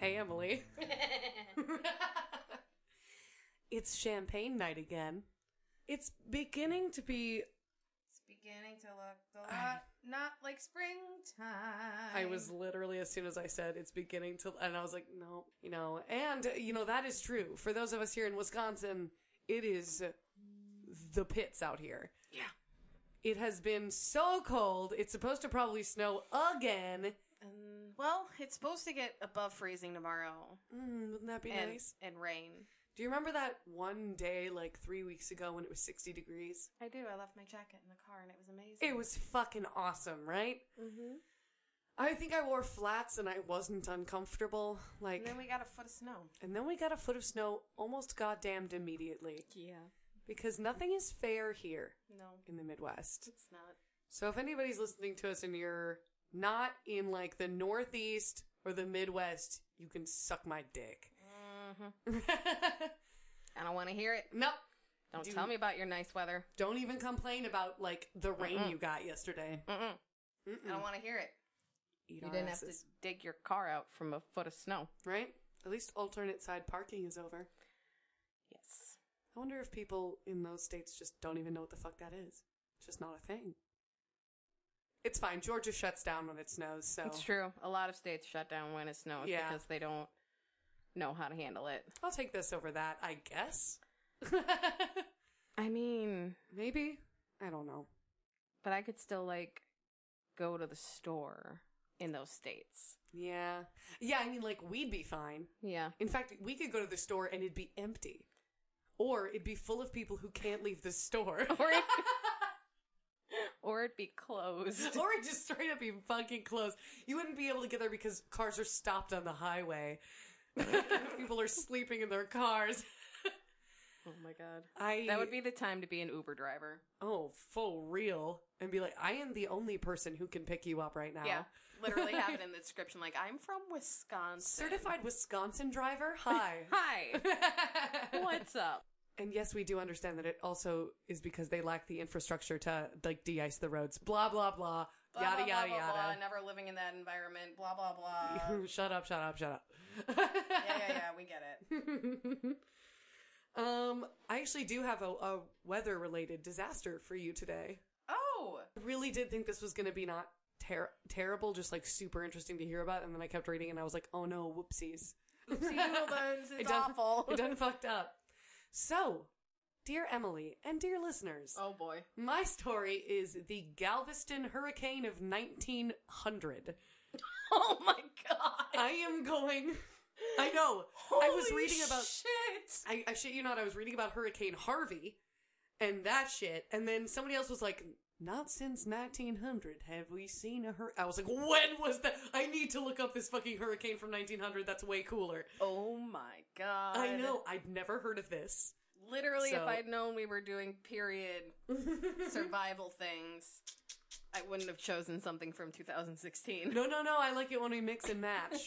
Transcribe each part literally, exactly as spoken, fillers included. Hey, Emily. It's champagne night again. It's beginning to be... It's beginning to look a lot I, not like springtime. I was literally, as soon as I said, it's beginning to... And I was like, no, you know. And, you know, that is true. For those of us here in Wisconsin, it is the pits out here. Yeah. It has been so cold. It's supposed to probably snow again. Um, well, it's supposed to get above freezing tomorrow. Mm, wouldn't that be and, nice? And rain. Do you remember that one day, like, three weeks ago when it was sixty degrees? I do. I left my jacket in the car, and it was amazing. It was fucking awesome, right? Mm-hmm. I think I wore flats, and I wasn't uncomfortable. Like, and then we got a foot of snow. And then we got a foot of snow almost goddamned immediately. Yeah. Because nothing is fair here. No. In the Midwest. It's not. So if anybody's listening to us and you're not in, like, the Northeast or the Midwest, you can suck my dick. Mm-hmm. I don't want to hear it. No. Don't Dude, tell me about your nice weather. Don't even complain about, like, the rain Mm-mm. you got yesterday. Mm-mm. Mm-mm. I don't want to hear it. Eat you didn't asses. have to dig your car out from a foot of snow. Right? At least alternate side parking is over. Yes. I wonder if people in those states just don't even know what the fuck that is. It's just not a thing. It's fine. Georgia shuts down when it snows, so... It's true. A lot of states shut down when it snows yeah. because they don't know how to handle it. I'll take this over that, I guess. I mean... Maybe. I don't know. But I could still, like, go to the store in those states. Yeah. Yeah, I mean, like, we'd be fine. Yeah. In fact, we could go to the store and it'd be empty. Or it'd be full of people who can't leave the store. Or it'd be, or it'd be closed. Or it'd just straight up be fucking closed. You wouldn't be able to get there because cars are stopped on the highway. People are sleeping in their cars. Oh my god. I, that would be the time to be an Uber driver. Oh, for real. And be like, I am the only person who can pick you up right now. Yeah. Literally have it in the description like, I'm from Wisconsin. Certified Wisconsin driver? Hi. Hi. What's up? And yes, we do understand that it also is because they lack the infrastructure to, like, de-ice the roads. Blah, blah, blah. Blah, yada, blah, yada, blah, yada. Blah, never living in that environment. Blah, blah, blah. Shut up, shut up, shut up. yeah, yeah, yeah. We get it. um, I actually do have a, a weather-related disaster for you today. Oh! I really did think this was going to be not ter- terrible, just, like, super interesting to hear about. And then I kept reading, and I was like, oh, no, whoopsies. Oopsie doodle-dones. It's done, awful. I done fucked up. So, dear Emily and dear listeners. Oh, boy. My story is the Galveston Hurricane of nineteen hundred. Oh, my God. I am going... I know. Holy I was reading about... shit. I, I shit you not, I was reading about Hurricane Harvey and that shit. And then somebody else was like, not since nineteen hundred have we seen a hurricane. I was like, when was that? I need to look up this fucking hurricane from nineteen hundred. That's way cooler. Oh, my God. I know. I'd never heard of this. Literally, so. If I'd known we were doing period survival things, I wouldn't have chosen something from two thousand sixteen. No, no, no. I like it when we mix and match.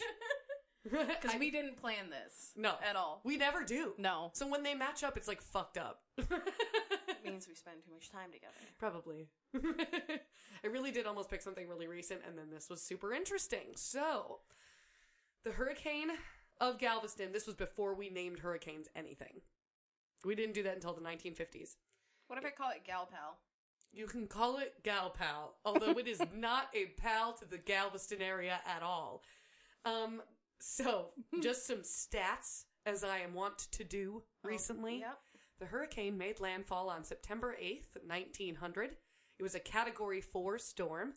Because we didn't plan this. No. At all. We never do. No. So when they match up, it's like fucked up. It means we spend too much time together. Probably. I really did almost pick something really recent, and then this was super interesting. So, the Hurricane of Galveston, this was before we named hurricanes anything. We didn't do that until the nineteen fifties. What if I call it Gal Pal? You can call it Gal Pal, although it is not a pal to the Galveston area at all. Um... So, just some stats, as I am wont to do recently. Oh, yep. The hurricane made landfall on September eighth, nineteen hundred. It was a Category four storm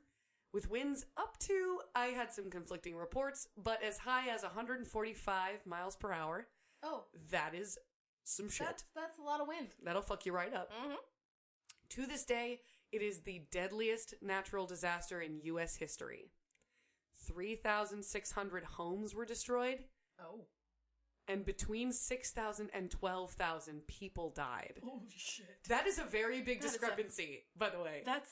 with winds up to, I had some conflicting reports, but as high as one hundred forty-five miles per hour. Oh. That is some shit. That's, that's a lot of wind. That'll fuck you right up. Mm-hmm. To this day, it is the deadliest natural disaster in U S history. three thousand six hundred homes were destroyed. Oh. And between six thousand and twelve thousand people died. Holy shit. That is a very big that discrepancy, a, by the way. That's...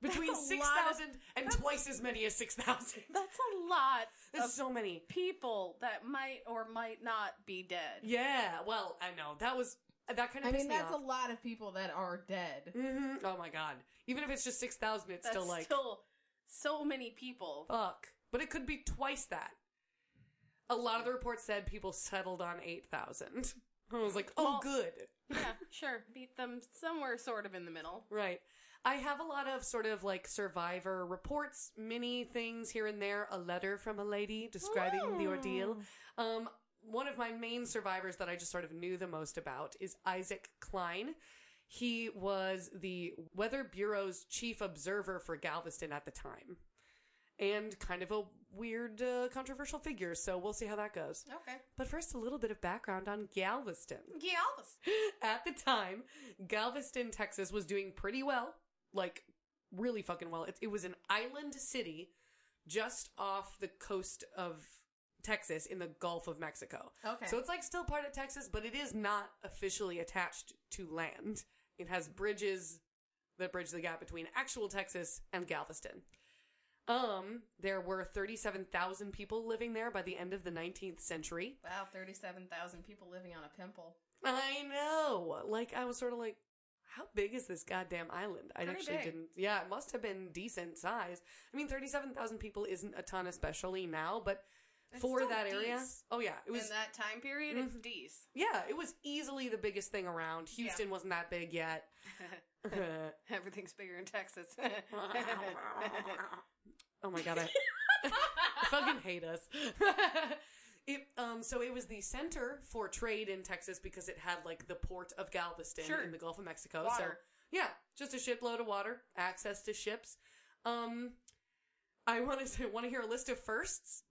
Between six thousand and twice as many as six thousand. That's a lot. That's so many. People that might or might not be dead. Yeah, well, I know. That was... That kind of I mean, that's me a lot of people that are dead. Mm-hmm. Oh, my God. Even if it's just six thousand, it's that's still like... Still So many people. Fuck. But it could be twice that. A lot of the reports said people settled on eight thousand. I was like, oh, well, good. Yeah, sure. Beat them somewhere sort of in the middle. Right. I have a lot of sort of like survivor reports, mini things here and there, a letter from a lady describing Ooh. the ordeal. Um, one of my main survivors that I just sort of knew the most about is Isaac Cline. He was the Weather Bureau's chief observer for Galveston at the time. And kind of a weird, uh, controversial figure, so we'll see how that goes. Okay. But first, a little bit of background on Galveston. Galveston! At the time, Galveston, Texas was doing pretty well. Like, really fucking well. It, it was an island city just off the coast of Texas in the Gulf of Mexico. Okay. So it's, like, still part of Texas, but it is not officially attached to land. It has bridges that bridge the gap between actual Texas and Galveston. Um, there were thirty-seven thousand people living there by the end of the nineteenth century. Wow, thirty-seven thousand people living on a pimple. I know! Like, I was sort of like, how big is this goddamn island? I Pretty actually big. didn't... Yeah, it must have been decent size. I mean, thirty-seven thousand people isn't a ton, especially now, but it's for that deece. area... Oh, yeah. It was, in that time period, mm-hmm. it's deece. Yeah, it was easily the biggest thing around. Houston yeah. wasn't that big yet. Everything's bigger in Texas. Oh my god, I, I fucking hate us. It, um, so it was the center for trade in Texas because it had like the port of Galveston sure. in the Gulf of Mexico. Water. So yeah, just a shitload of water, access to ships. Um, I want to want to hear a list of firsts.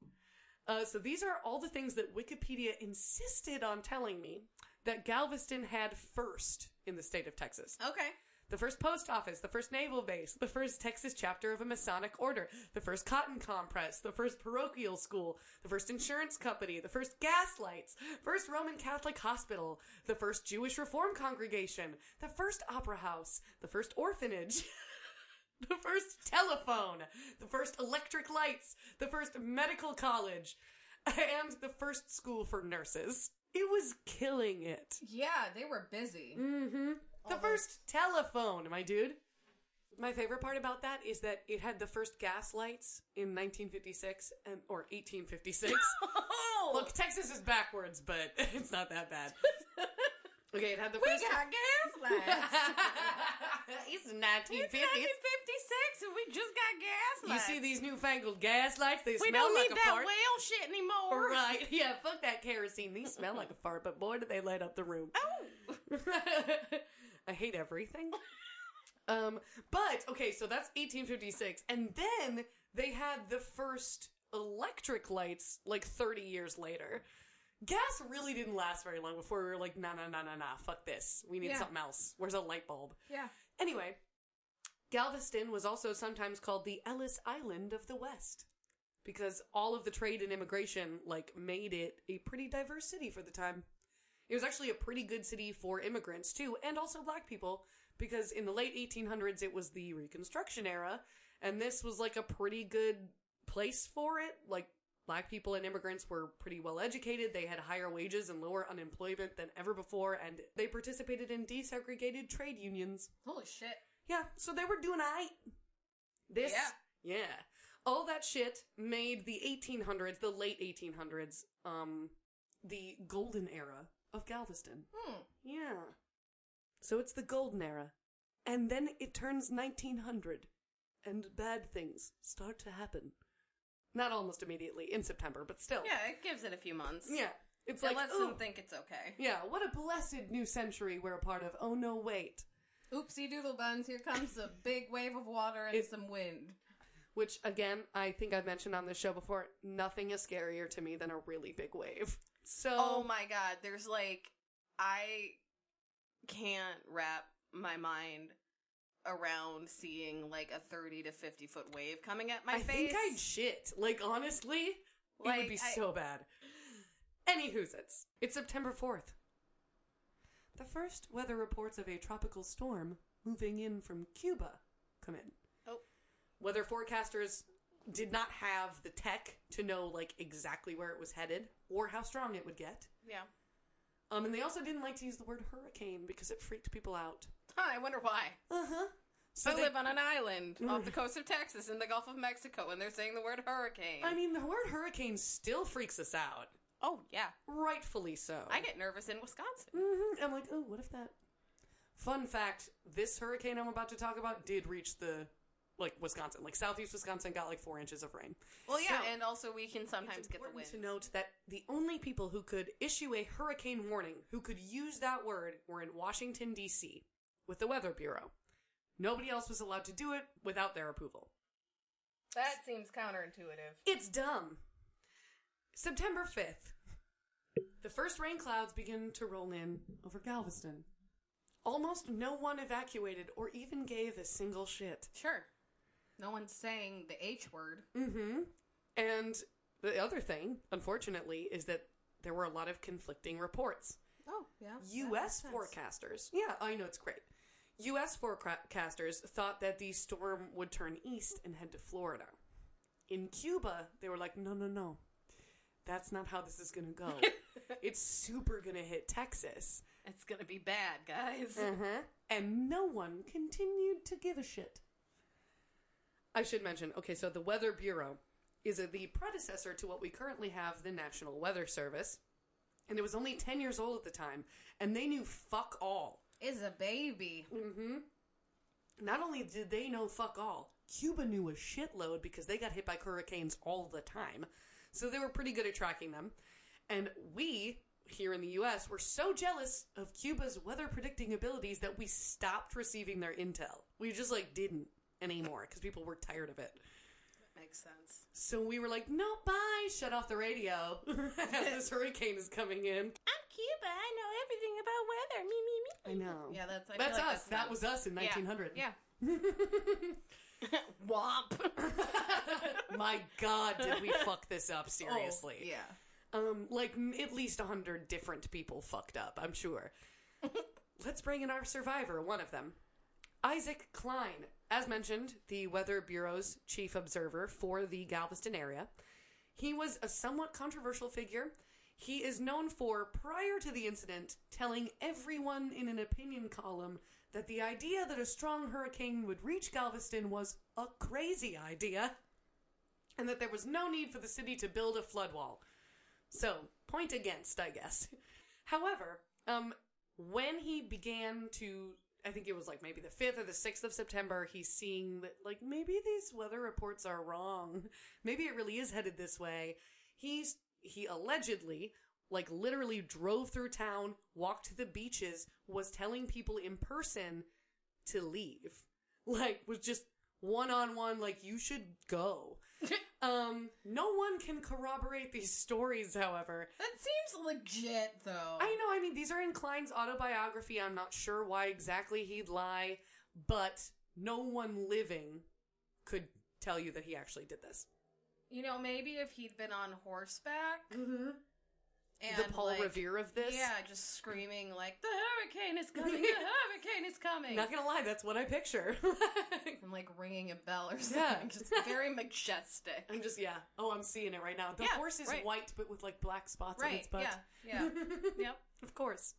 Uh, so these are all the things that Wikipedia insisted on telling me that Galveston had first in the state of Texas. Okay. The first post office, the first naval base, the first Texas chapter of a Masonic order, the first cotton compress, the first parochial school, the first insurance company, the first gas lights, first Roman Catholic hospital, the first Jewish Reform congregation, the first opera house, the first orphanage, the first telephone, the first electric lights, the first medical college, and the first school for nurses. It was killing it. Yeah, they were busy. Mm-hmm. The Almost. first telephone, my dude. My favorite part about that is that it had the first gas lights in nineteen fifty-six and or eighteen fifty-six. Oh! Look, Texas is backwards, but it's not that bad. Okay, it had the we first... We got gas lights! It's nineteen fifty. It's nineteen fifty-six and we just got gas lights. You see these newfangled gas lights? They we smell like a fart. We don't need that fart. whale shit anymore. Right, yeah, fuck that kerosene. These smell like a fart, but boy, do they light up the room. Oh! I hate everything. um, but, okay, so that's eighteen fifty-six. And then they had the first electric lights, like, thirty years later. Gas really didn't last very long before we were like, nah, nah, nah, nah, nah, fuck this. We need yeah. something else. Where's a light bulb? Yeah. Anyway, Galveston was also sometimes called the Ellis Island of the West. Because all of the trade and immigration, like, made it a pretty diverse city for the time. It was actually a pretty good city for immigrants, too, and also black people, because in the late eighteen hundreds, it was the Reconstruction era, and this was, like, a pretty good place for it. Like, black people and immigrants were pretty well educated, they had higher wages and lower unemployment than ever before, and they participated in desegregated trade unions. Holy shit. Yeah, so they were doing all right. This, yeah. yeah. All that shit made the eighteen hundreds, the late eighteen hundreds, um, the golden era of Galveston. Hmm. Yeah. So it's the golden era. And then it turns nineteen hundred. And bad things start to happen. Not almost immediately, in September, but still. Yeah, it gives it a few months. Yeah. It's it like, lets ooh, them think it's okay. Yeah, what a blessed new century we're a part of. Oh, no, wait. Oopsie doodle buns, here comes a big wave of water and it, some wind. Which, again, I think I've mentioned on this show before, nothing is scarier to me than a really big wave. So, oh my god, there's like, I can't wrap my mind around seeing like a thirty to fifty foot wave coming at my I face. I think I'd shit. Like, honestly, like, it would be I... so bad. Anywho's it's. It's September fourth. The first weather reports of a tropical storm moving in from Cuba come in. Oh. Weather forecasters did not have the tech to know, like, exactly where it was headed or how strong it would get. Yeah. Um, and they also didn't like to use the word hurricane because it freaked people out. Huh, I wonder why. Uh-huh. So I they, live on an island off the coast of Texas in the Gulf of Mexico, and they're saying the word hurricane. I mean, the word hurricane still freaks us out. Oh, yeah. Rightfully so. I get nervous in Wisconsin. Mm-hmm. I'm like, oh, what if that... Fun fact, this hurricane I'm about to talk about did reach the, like, Wisconsin. Like, southeast Wisconsin got, like, four inches of rain. Well, yeah, so, and also we can sometimes get the wind. It's important to note that the only people who could issue a hurricane warning, who could use that word, were in Washington, D C, with the Weather Bureau. Nobody else was allowed to do it without their approval. That seems counterintuitive. It's dumb. September fifth. The first rain clouds begin to roll in over Galveston. Almost no one evacuated or even gave a single shit. Sure. No one's saying the H word. Mm-hmm. And the other thing, unfortunately, is that there were a lot of conflicting reports. Oh, yeah. U S forecasters. Yeah, I know, it's great. U S forecasters thought that the storm would turn east and head to Florida. In Cuba, they were like, no, no, no. That's not how this is going to go. It's super going to hit Texas. It's going to be bad, guys. Uh-huh. And no one continued to give a shit. I should mention, okay, so the Weather Bureau is a, the predecessor to what we currently have, the National Weather Service. And it was only ten years old at the time. And they knew fuck all. It's a baby. Mm-hmm. Not only did they know fuck all, Cuba knew a shitload because they got hit by hurricanes all the time. So they were pretty good at tracking them. And we... here in the U S, we're so jealous of Cuba's weather predicting abilities that we stopped receiving their intel. We just, like, didn't anymore because people were tired of it. That makes sense. So we were like, no, bye, shut off the radio as this hurricane is coming in. I'm Cuba. I know everything about weather. Me, me, me. I know. Yeah, that's, I that's us. Like that's that was us in nineteen hundred. Yeah. yeah. Womp. My God, did we fuck this up, seriously. Oh, yeah. Um, like, at least a hundred different people fucked up, I'm sure. Let's bring in our survivor, one of them. Isaac Cline, as mentioned, the Weather Bureau's chief observer for the Galveston area. He was a somewhat controversial figure. He is known for, prior to the incident, telling everyone in an opinion column that the idea that a strong hurricane would reach Galveston was a crazy idea, and that there was no need for the city to build a flood wall. So, point against, I guess. However, um, when he began to, I think it was like maybe the fifth or the sixth of September, he's seeing that, like, maybe these weather reports are wrong. Maybe it really is headed this way. He's, he allegedly, like, literally drove through town, walked to the beaches, was telling people in person to leave. Like, was just one-on-one, like, you should go. Um, no one can corroborate these stories, however. That seems legit, though. I know, I mean, these are in Cline's autobiography. I'm not sure why exactly he'd lie, but no one living could tell you that he actually did this. You know, maybe if he'd been on horseback. Mm-hmm. And the Paul like, Revere of this? Yeah, just screaming, like, the hurricane is coming, the hurricane is coming. Not gonna lie, that's what I picture. I'm, like, ringing a bell or something. Yeah. Just very majestic. I'm just, yeah. Oh, I'm seeing it right now. The yeah, horse is right. white, but with, like, black spots right. on its butt. Yeah, yeah. Yep. Of course.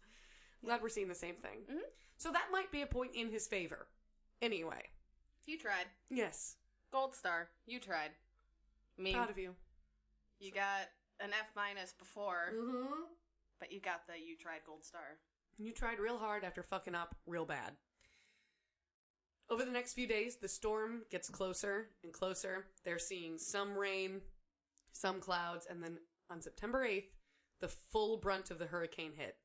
I'm glad we're seeing the same thing. Mm-hmm. So that might be a point in his favor. Anyway. You tried. Yes. Gold star. You tried. Me. Proud of you. You so. got... an F minus before, mm-hmm. but you got the you tried gold star. You tried real hard after fucking up real bad. Over the next few days, the storm gets closer and closer. They're seeing some rain, some clouds, and then on September eighth, the full brunt of the hurricane hit.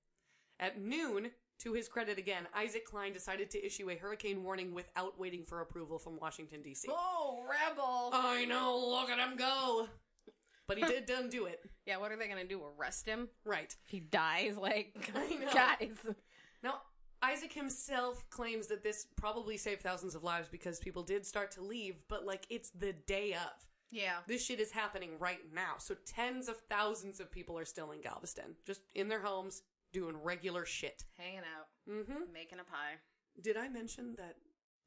At noon, to his credit again, Isaac Cline decided to issue a hurricane warning without waiting for approval from Washington, D C Oh, rebel! I know, look at him go! But he did, done do it. Yeah, what are they going to do? Arrest him? Right. He dies, like, guys. Now, Isaac himself claims that this probably saved thousands of lives because people did start to leave, but, like, it's the day of. Yeah. This shit is happening right now. So tens of thousands of people are still in Galveston, just in their homes, doing regular shit. Hanging out. Mm-hmm. Making a pie. Did I mention that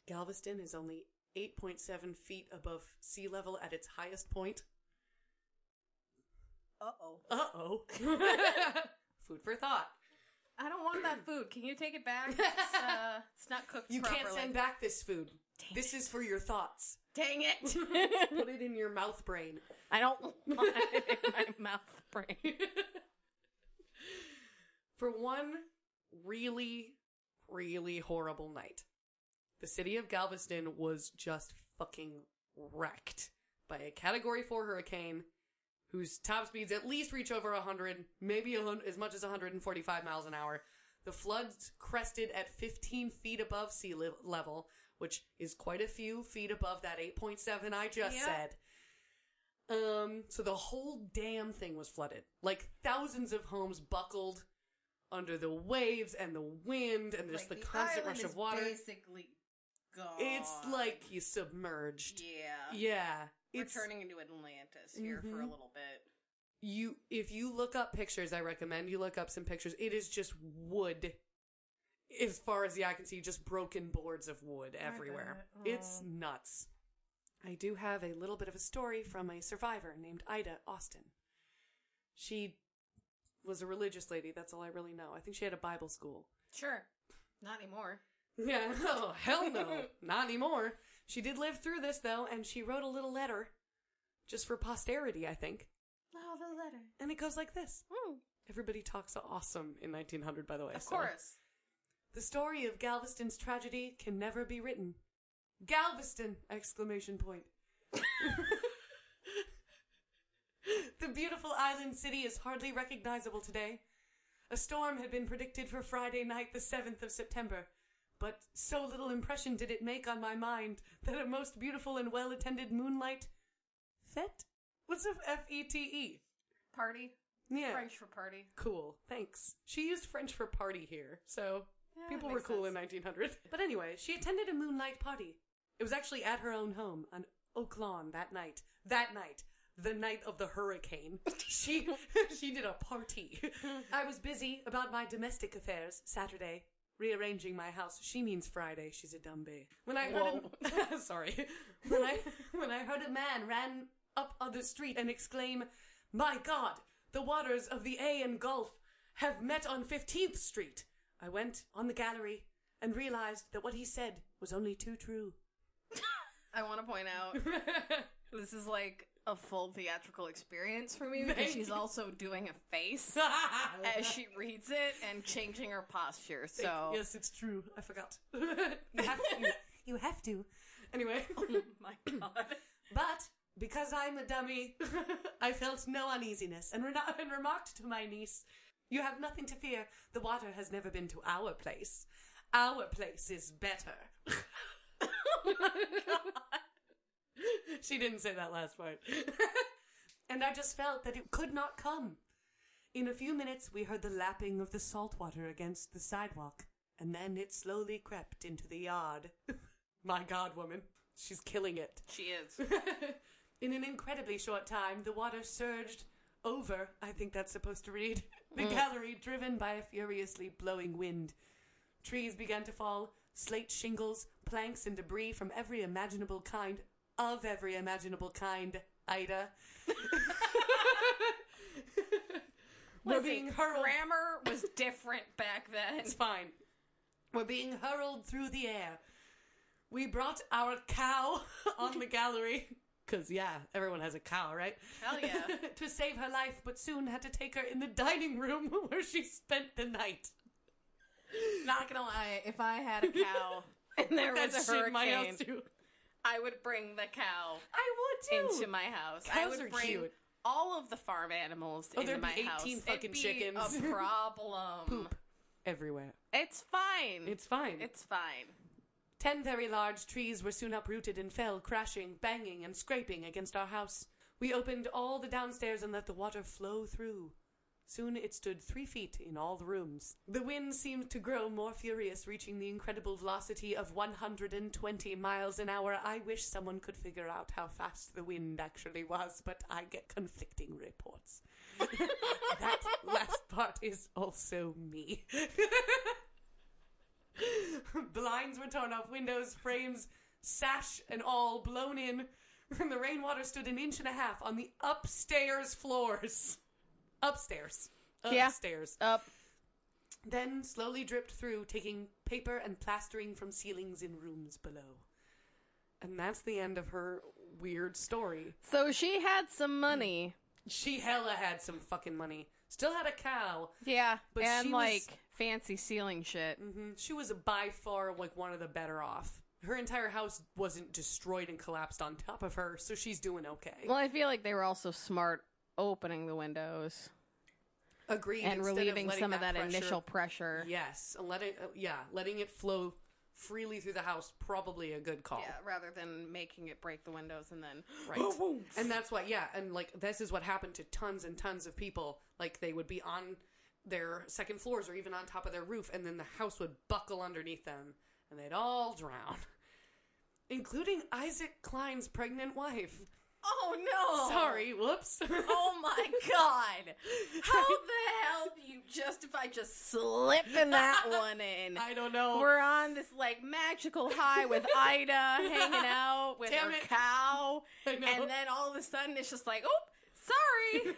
Galveston is only eight point seven feet above sea level at its highest point? Uh-oh. Uh-oh. Food for thought. I don't want that food. Can you take it back? It's, uh, it's not cooked you properly. You can't send back this food. Dang this it. Is for your thoughts. Dang it. Put it in your mouth brain. I don't want it in my mouth brain. For one really, really horrible night, the city of Galveston was just fucking wrecked by a Category four hurricane whose top speeds at least reach over one hundred, maybe one hundred, as much as one hundred forty-five miles an hour. The floods crested at fifteen feet above sea li- level, which is quite a few feet above that eight point seven I just yeah. said. Um, so the whole damn thing was flooded. Like, thousands of homes buckled under the waves and the wind and just like the, the constant rush of water. Basically gone. It's like you submerged. Yeah. Yeah. We're it's, turning into Atlantis here mm-hmm. for a little bit. You, if you look up pictures, I recommend you look up some pictures. It is just wood, as far as the eye can see, just broken boards of wood everywhere. It's nuts. I do have a little bit of a story from a survivor named Ida Austin. She was a religious lady. That's all I really know. I think she had a Bible school. Sure. Not anymore. Yeah. Oh, hell no. Not anymore. She did live through this, though, and she wrote a little letter just for posterity, I think. Oh, the letter. And it goes like this. Mm. Everybody talks awesome in nineteen hundred, by the way. Of so. Course. The story of Galveston's tragedy can never be written. Galveston! Exclamation point. The beautiful island city is hardly recognizable today. A storm had been predicted for Friday night, the seventh of September. But so little impression did it make on my mind that a most beautiful and well-attended moonlight fete? What's a F E T E? Party. Yeah. French for party. Cool. Thanks. She used French for party here, so yeah, people were cool sense. In nineteen hundred. But anyway, she attended a moonlight party. It was actually at her own home on Oak Lawn that night. That night. The night of the hurricane. She she did a party. I was busy about my domestic affairs Saturday. Rearranging my house. She means Friday. She's a dumb bae. When I heard a, sorry. When I when I heard a man ran up on the street and exclaim, "My God, the waters of the A and Gulf have met on fifteenth Street." I went on the gallery and realized that what he said was only too true. I want to point out, this is like a full theatrical experience for me because she's also doing a face as she reads it and changing her posture. So yes, it's true. I forgot. you, have to, you, you have to. Anyway. Oh my God. But... because I'm a dummy, I felt no uneasiness and, re- and remarked to my niece, "You have nothing to fear. The water has never been to our place. Our place is better." Oh my God. She didn't say that last part. And I just felt that it could not come. In a few minutes, we heard the lapping of the salt water against the sidewalk, and then it slowly crept into the yard. My God, woman. She's killing it. She is. In an incredibly short time, the water surged over, I think that's supposed to read, the mm. gallery, driven by a furiously blowing wind. Trees began to fall, slate shingles, planks and debris from every imaginable kind, of every imaginable kind, Ida. We're being hurled. Grammar was different back then. It's fine. We're being hurled through the air. We brought our cow on the gallery. Because, yeah, everyone has a cow, right? Hell yeah. To save her life, but soon had to take her in the dining room where she spent the night. Not gonna lie, if I had a cow and there was a hurricane, I would bring the cow I would too. Into my house. Cows I would bring cute. All of the farm animals oh, into my house. eighteen fucking chickens. It'd be a problem. Poop everywhere. It's fine. It's fine. It's fine. Ten very large trees were soon uprooted and fell, crashing, banging, and scraping against our house. We opened all the downstairs and let the water flow through. Soon it stood three feet in all the rooms. The wind seemed to grow more furious, reaching the incredible velocity of one hundred twenty miles an hour. I wish someone could figure out how fast the wind actually was, but I get conflicting reports. That last part is also me. Blinds were torn off, windows, frames, sash, and all blown in. And the rainwater stood an inch and a half on the upstairs floors. Upstairs. Upstairs. Yeah. Up. Then slowly dripped through, taking paper and plastering from ceilings in rooms below. And that's the end of her weird story. So she had some money. She hella had some fucking money. Still had a cow. Yeah, but and she like was, fancy ceiling shit. Mm-hmm, she was by far like one of the better off. Her entire house wasn't destroyed and collapsed on top of her, so she's doing okay. Well, I feel like they were also smart opening the windows. Agreed. And relieving of some that of that pressure, initial pressure. Yes. Letting, uh, yeah, letting it flow freely through the house, probably a good call. Yeah, rather than making it break the windows and then... Right. And that's what, yeah, and like this is what happened to tons and tons of people. Like they would be on their second floors or even on top of their roof, and then the house would buckle underneath them, and they'd all drown. Including Isaac Cline's pregnant wife. Oh, no. Sorry. Whoops. Oh, my God. How the hell do you justify just slipping that one in? I don't know. We're on this, like, magical high with Ida hanging out with Damn her it. cow. And then all of a sudden it's just like, oh, sorry.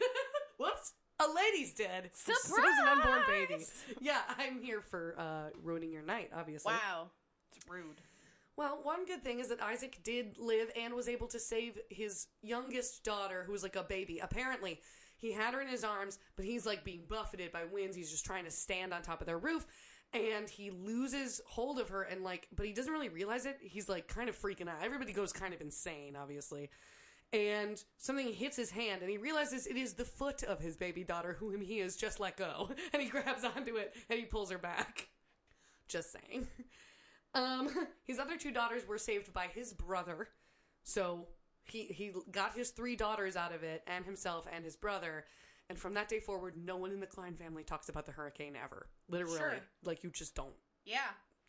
Whoops. A lady's dead. Surprise. So is an unborn baby. Yeah, I'm here for uh, ruining your night, obviously. Wow. It's rude. Well, one good thing is that Isaac did live and was able to save his youngest daughter, who was like a baby. Apparently, he had her in his arms, but he's like being buffeted by winds. He's just trying to stand on top of their roof, and he loses hold of her and like, but he doesn't really realize it. He's like kind of freaking out. Everybody goes kind of insane, obviously. And something hits his hand, and he realizes it is the foot of his baby daughter, whom he has just let go. And he grabs onto it, and he pulls her back. Just saying. Um, his other two daughters were saved by his brother, so he he got his three daughters out of it, and himself and his brother, and from that day forward, no one in the Cline family talks about the hurricane ever. Literally. Sure. Like, you just don't. Yeah.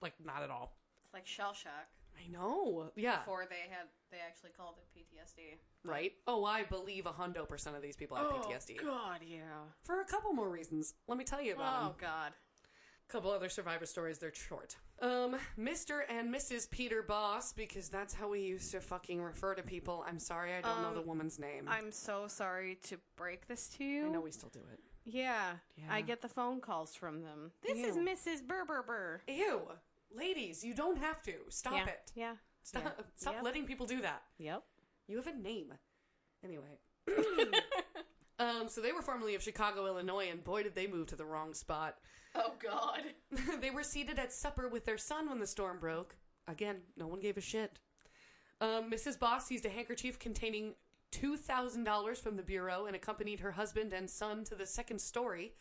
Like, not at all. It's like shell shock. I know, yeah. Before they had, they actually called it P T S D. Right? Oh, I believe a hundo percent of these people have oh, P T S D. Oh, God, yeah. For a couple more reasons. Let me tell you about oh, them. Oh, God. Couple other survivor stories, they're short. Um, Mister and Missus Peter Boss, because that's how we used to fucking refer to people. I'm sorry, I don't um, know the woman's name. I'm so sorry to break this to you. I know we still do it. Yeah. yeah. I get the phone calls from them. This Ew. is Missus Burr Burr Burr. Ew. Ladies, you don't have to. Stop yeah. it. Yeah. Stop, yeah. stop yep. letting people do that. Yep. You have a name. Anyway. Um, so they were formerly of Chicago, Illinois, and boy, did they move to the wrong spot. Oh, God. They were seated at supper with their son when the storm broke. Again, no one gave a shit. Um, Missus Boss seized a handkerchief containing two thousand dollars from the bureau and accompanied her husband and son to the second story.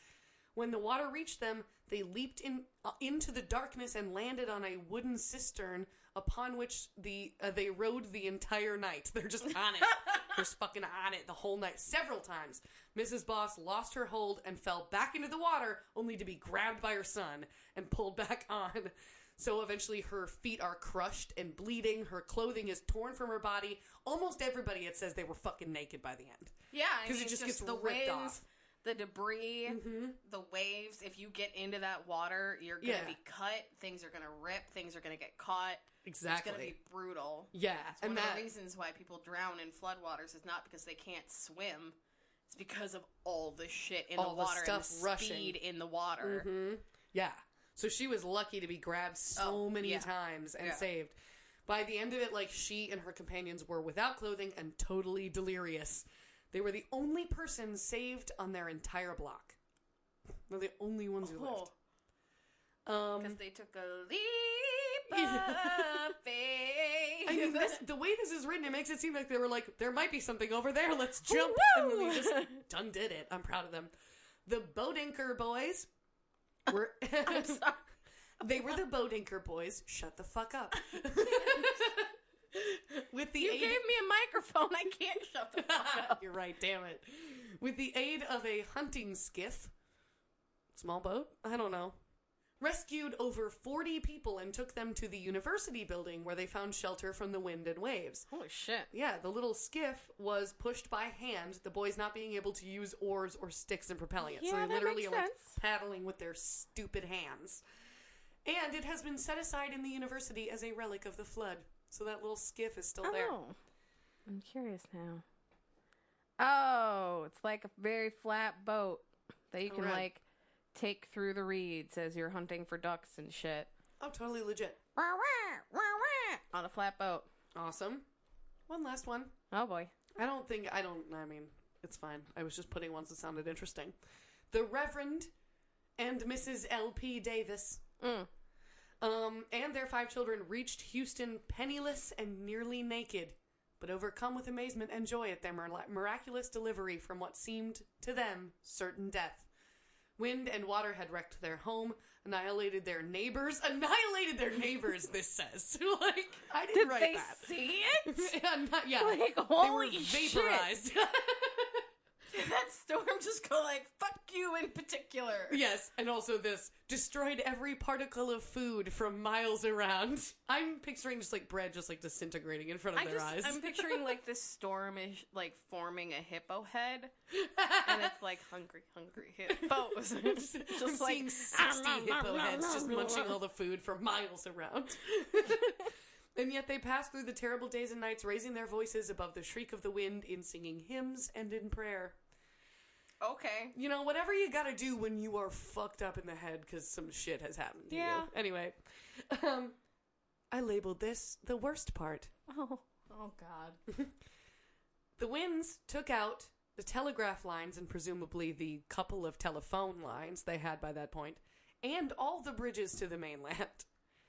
When the water reached them, they leaped in uh, into the darkness and landed on a wooden cistern upon which the uh, they rode the entire night. They're just on it. They're just fucking on it the whole night. Several times. Missus Boss lost her hold and fell back into the water, only to be grabbed by her son and pulled back on. So eventually her feet are crushed and bleeding. Her clothing is torn from her body. Almost everybody, it says they were fucking naked by the end. Yeah. Because I mean, it just, just gets ripped winds. off. The debris, mm-hmm. the waves, if you get into that water, you're going to yeah. be cut. Things are going to rip. Things are going to get caught. Exactly. It's going to be brutal. Yeah. It's one and of that... the reasons why people drown in floodwaters is not because they can't swim. It's because of all the shit in all the water the stuff and the rushing. speed in the water. Mm-hmm. Yeah. So she was lucky to be grabbed so oh, many yeah. times and yeah. saved. By the end of it, like, she and her companions were without clothing and totally delirious. They were the only person saved on their entire block. They're the only ones who lived. Because um, they took a leap of faith. I mean, this, the way this is written, it makes it seem like they were like, there might be something over there, let's jump. Woo! And then they just done did it. I'm proud of them. The Boatinker boys were... I'm sorry. They were the Boatinker boys. Shut the fuck up. With the you aid... gave me a microphone. I can't shut the fuck up. You're right. Damn it. With the aid of a hunting skiff, small boat, I don't know, rescued over forty people and took them to the university building where they found shelter from the wind and waves. Holy shit. Yeah, the little skiff was pushed by hand, the boys not being able to use oars or sticks in propelling it. Yeah, so they that literally makes are sense. Like paddling with their stupid hands. And it has been set aside in the university as a relic of the flood. So that little skiff is still oh. there. I'm curious now. Oh, it's like a very flat boat that you can, right. like, take through the reeds as you're hunting for ducks and shit. Oh, totally legit. Wah, wah, wah, wah, on a flat boat. Awesome. One last one. Oh, boy. I don't think... I don't... I mean, it's fine. I was just putting ones that sounded interesting. The Reverend and Missus L P Davis. Mm. Um, and their five children reached Houston penniless and nearly naked, but overcome with amazement and joy at their mir- miraculous delivery from what seemed to them certain death. Wind and water had wrecked their home, annihilated their neighbors. Annihilated their neighbors, this says. Like, I didn't Did write they that. See it? yeah, not, yeah. Like, holy they were vaporized. Shit. Did that storm just go like, fuck you in particular? Yes, and also this. Destroyed every particle of food from miles around. I'm picturing just like bread just like disintegrating in front of I their just, eyes. I'm picturing like this storm is like forming a hippo head. And it's like hungry, hungry hippos. just just like seeing sixty hippo heads just munching all the food for miles around. And yet they passed through the terrible days and nights, raising their voices above the shriek of the wind in singing hymns and in prayer. Okay. You know, whatever you gotta do when you are fucked up in the head because some shit has happened to yeah. you. Anyway, um, I labeled this the worst part. Oh, oh God. The winds took out the telegraph lines and presumably the couple of telephone lines they had by that point, and all the bridges to the mainland.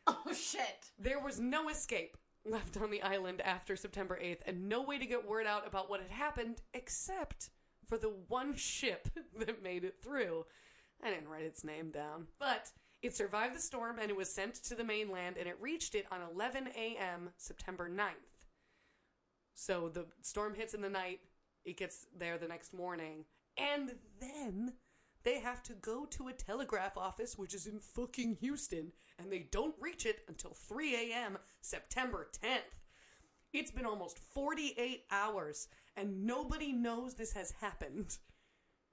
Oh, shit. There was no escape left on the island after September eighth, and no way to get word out about what had happened, except for the one ship that made it through. I didn't write its name down. But it survived the storm, and it was sent to the mainland, and it reached it on eleven a.m. September ninth. So the storm hits in the night, it gets there the next morning, and then... they have to go to a telegraph office, which is in fucking Houston, and they don't reach it until three a.m. September tenth. It's been almost forty-eight hours, and nobody knows this has happened.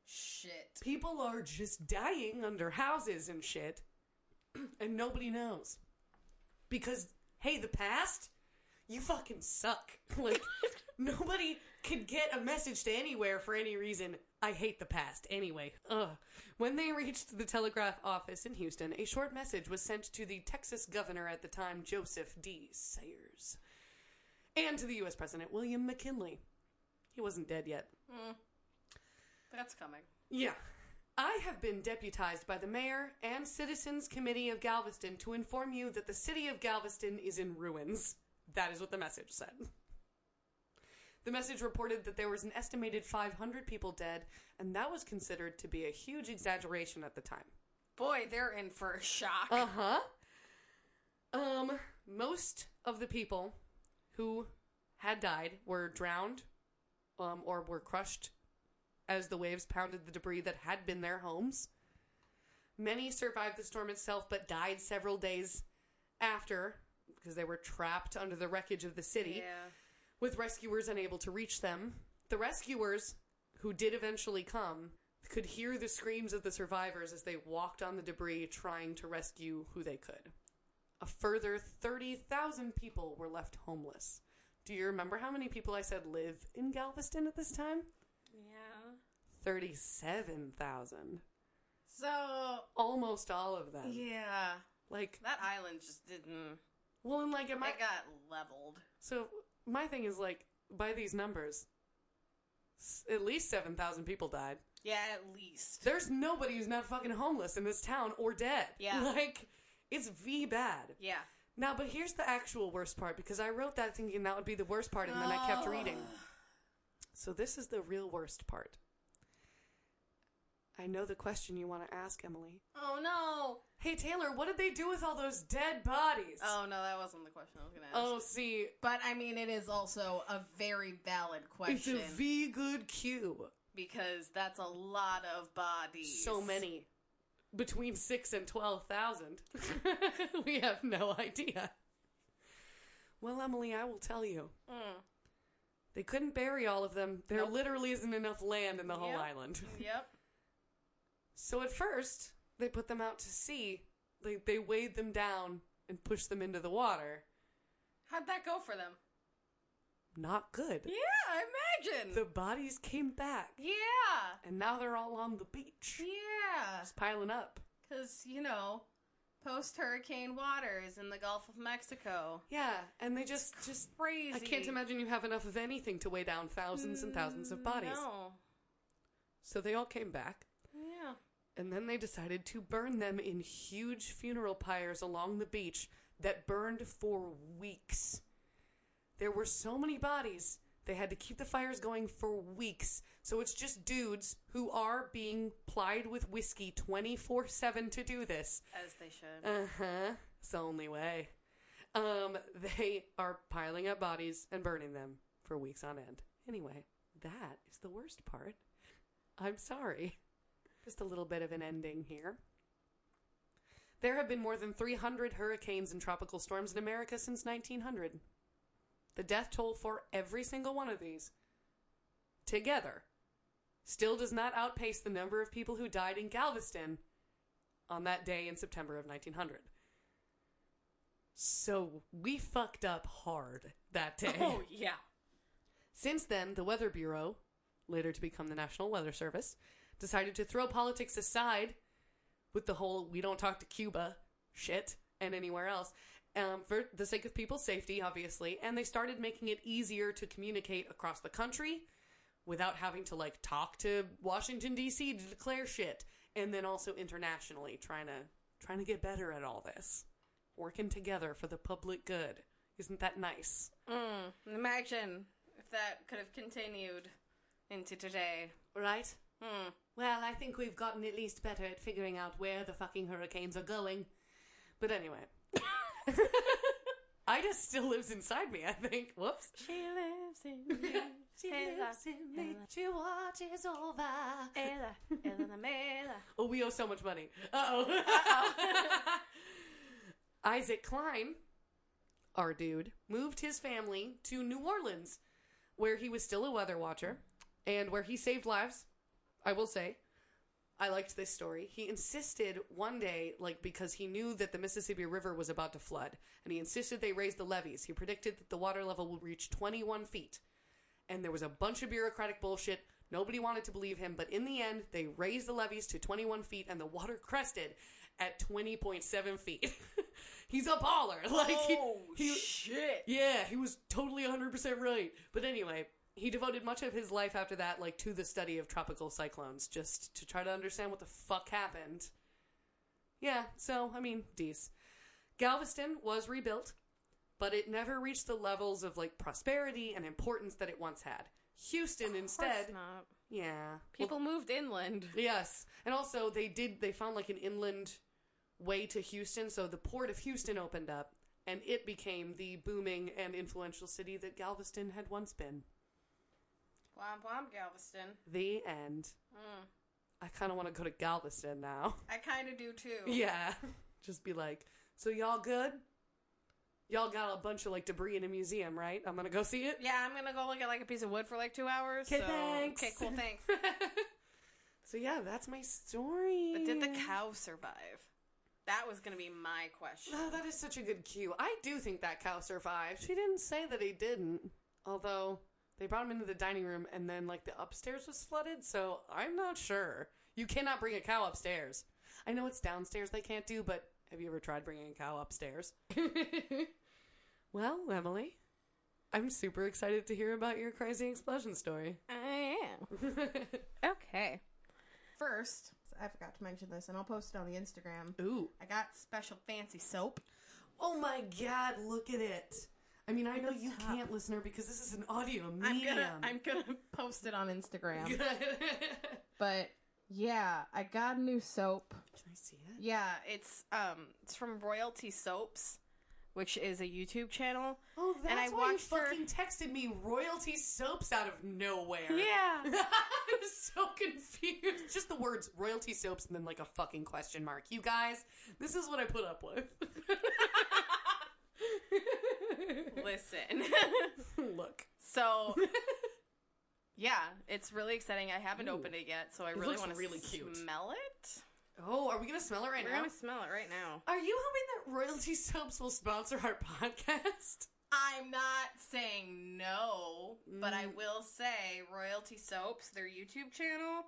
Shit. People are just dying under houses and shit, and nobody knows. Because, hey, the past? You fucking suck. Like, nobody can get a message to anywhere for any reason. I hate the past. Anyway, ugh. When they reached the telegraph office in Houston, a short message was sent to the Texas governor at the time, Joseph D. Sayers, and to the U S President, William McKinley. He wasn't dead yet. Mm. That's coming. Yeah. I have been deputized by the mayor and citizens committee of Galveston to inform you that the city of Galveston is in ruins. That is what the message said. The message reported that there was an estimated five hundred people dead, and that was considered to be a huge exaggeration at the time. Boy, they're in for a shock. Uh-huh. Um, most of the people who had died were drowned, um, or were crushed as the waves pounded the debris that had been their homes. Many survived the storm itself, but died several days after, because they were trapped under the wreckage of the city. Yeah. With rescuers unable to reach them. The rescuers, who did eventually come, could hear the screams of the survivors as they walked on the debris trying to rescue who they could. A further thirty thousand people were left homeless. Do you remember how many people I said live in Galveston at this time? Yeah. thirty-seven thousand. So... almost all of them. Yeah. Like... that island just didn't... well, and like... am I... it got leveled. So... my thing is, like, by these numbers, at least seven thousand people died. Yeah, at least. There's nobody who's not fucking homeless in this town or dead. Yeah. Like, it's V bad. Yeah. Now, but here's the actual worst part, because I wrote that thinking that would be the worst part, and oh. then I kept reading. So this is the real worst part. I know the question you want to ask, Emily. Oh, no. Hey, Taylor, what did they do with all those dead bodies? Oh, no, that wasn't the question I was going to ask. Oh, see. But, I mean, it is also a very valid question. It's a V good Q. Because that's a lot of bodies. So many. Between six and twelve thousand. We have no idea. Well, Emily, I will tell you. Mm. They couldn't bury all of them. There nope. literally isn't enough land in the whole yep. island. Yep. So at first, they put them out to sea. They, they weighed them down and pushed them into the water. How'd that go for them? Not good. Yeah, I imagine. The bodies came back. Yeah. And now they're all on the beach. Yeah. Just piling up. Because, you know, post-hurricane waters in the Gulf of Mexico. Yeah, and they just, just crazy. I can't imagine you have enough of anything to weigh down thousands and thousands of bodies. No. So they all came back. Yeah. And then they decided to burn them in huge funeral pyres along the beach that burned for weeks. There were so many bodies, they had to keep the fires going for weeks. So it's just dudes who are being plied with whiskey twenty-four seven to do this. As they should. Uh-huh. It's the only way. Um, they are piling up bodies and burning them for weeks on end. Anyway, that is the worst part. I'm sorry. Just a little bit of an ending here. There have been more than three hundred hurricanes and tropical storms in America since nineteen hundred. The death toll for every single one of these together still does not outpace the number of people who died in Galveston on that day in September of nineteen hundred. So we fucked up hard that day. Oh, yeah. Since then, the Weather Bureau, later to become the National Weather Service, decided to throw politics aside with the whole we don't talk to Cuba shit and anywhere else um, for the sake of people's safety, obviously. And they started making it easier to communicate across the country without having to, like, talk to Washington, D C to declare shit. And then also internationally trying to trying to get better at all this. Working together for the public good. Isn't that nice? Mm, imagine if that could have continued into today. Right? Hmm. Well, I think we've gotten at least better at figuring out where the fucking hurricanes are going. But anyway. Ida still lives inside me, I think. Whoops. She lives in me. She Ella, lives in me. Ella. She watches over. Ella. Elena Mela. Oh, we owe so much money. Uh-oh. Uh-oh. Isaac Cline, our dude, moved his family to New Orleans, where he was still a weather watcher and where he saved lives. I will say, I liked this story. He insisted one day, like, because he knew that the Mississippi River was about to flood, and he insisted they raise the levees. He predicted that the water level would reach twenty-one feet. And there was a bunch of bureaucratic bullshit. Nobody wanted to believe him, but in the end, they raised the levees to twenty-one feet, and the water crested at twenty point seven feet. He's a baller. Like, oh, he, he, shit. Yeah, he was totally one hundred percent right. But anyway... He devoted much of his life after that, like, to the study of tropical cyclones, just to try to understand what the fuck happened. Yeah, so, I mean, D's. Galveston was rebuilt, but it never reached the levels of, like, prosperity and importance that it once had. Houston, instead... Of course not. Yeah. People well, moved inland. Yes. And also, they did, they found, like, an inland way to Houston, so the port of Houston opened up, and it became the booming and influential city that Galveston had once been. Womp womp, Galveston. The end. Mm. I kind of want to go to Galveston now. I kind of do, too. Yeah. Just be like, so y'all good? Y'all got a bunch of, like, debris in a museum, right? I'm going to go see it? Yeah, I'm going to go look at, like, a piece of wood for, like, two hours. Okay, so. Thanks. Okay, cool, thanks. So, yeah, that's my story. But did the cow survive? That was going to be my question. Oh, that is such a good cue. I do think that cow survived. She didn't say that he didn't, although... They brought him into the dining room, and then, like, the upstairs was flooded, so I'm not sure. You cannot bring a cow upstairs. I know it's downstairs they can't do, but have you ever tried bringing a cow upstairs? Well, Emily, I'm super excited to hear about your crazy explosion story. I am. Okay. First, I forgot to mention this, and I'll post it on the Instagram. Ooh. I got special fancy soap. Oh, my God, look at it. I mean, I know you can't, listener, because this is an audio medium. I'm going to post it on Instagram. But, yeah, I got a new soap. Can I see it? Yeah, it's um, it's from Royalty Soaps, which is a YouTube channel. Oh, that's and I why watched you her... fucking texted me Royalty Soaps out of nowhere. Yeah. I was so confused. Just the words Royalty Soaps and then, like, a fucking question mark. You guys, this is what I put up with. Listen. Look. So, yeah, it's really exciting. I haven't Ooh. opened it yet, so I it really want to really smell it. Oh, are we going to smell it right We're now? We're going to smell it right now. Are you hoping that Royalty Soaps will sponsor our podcast? I'm not saying no, mm. but I will say Royalty Soaps, their YouTube channel,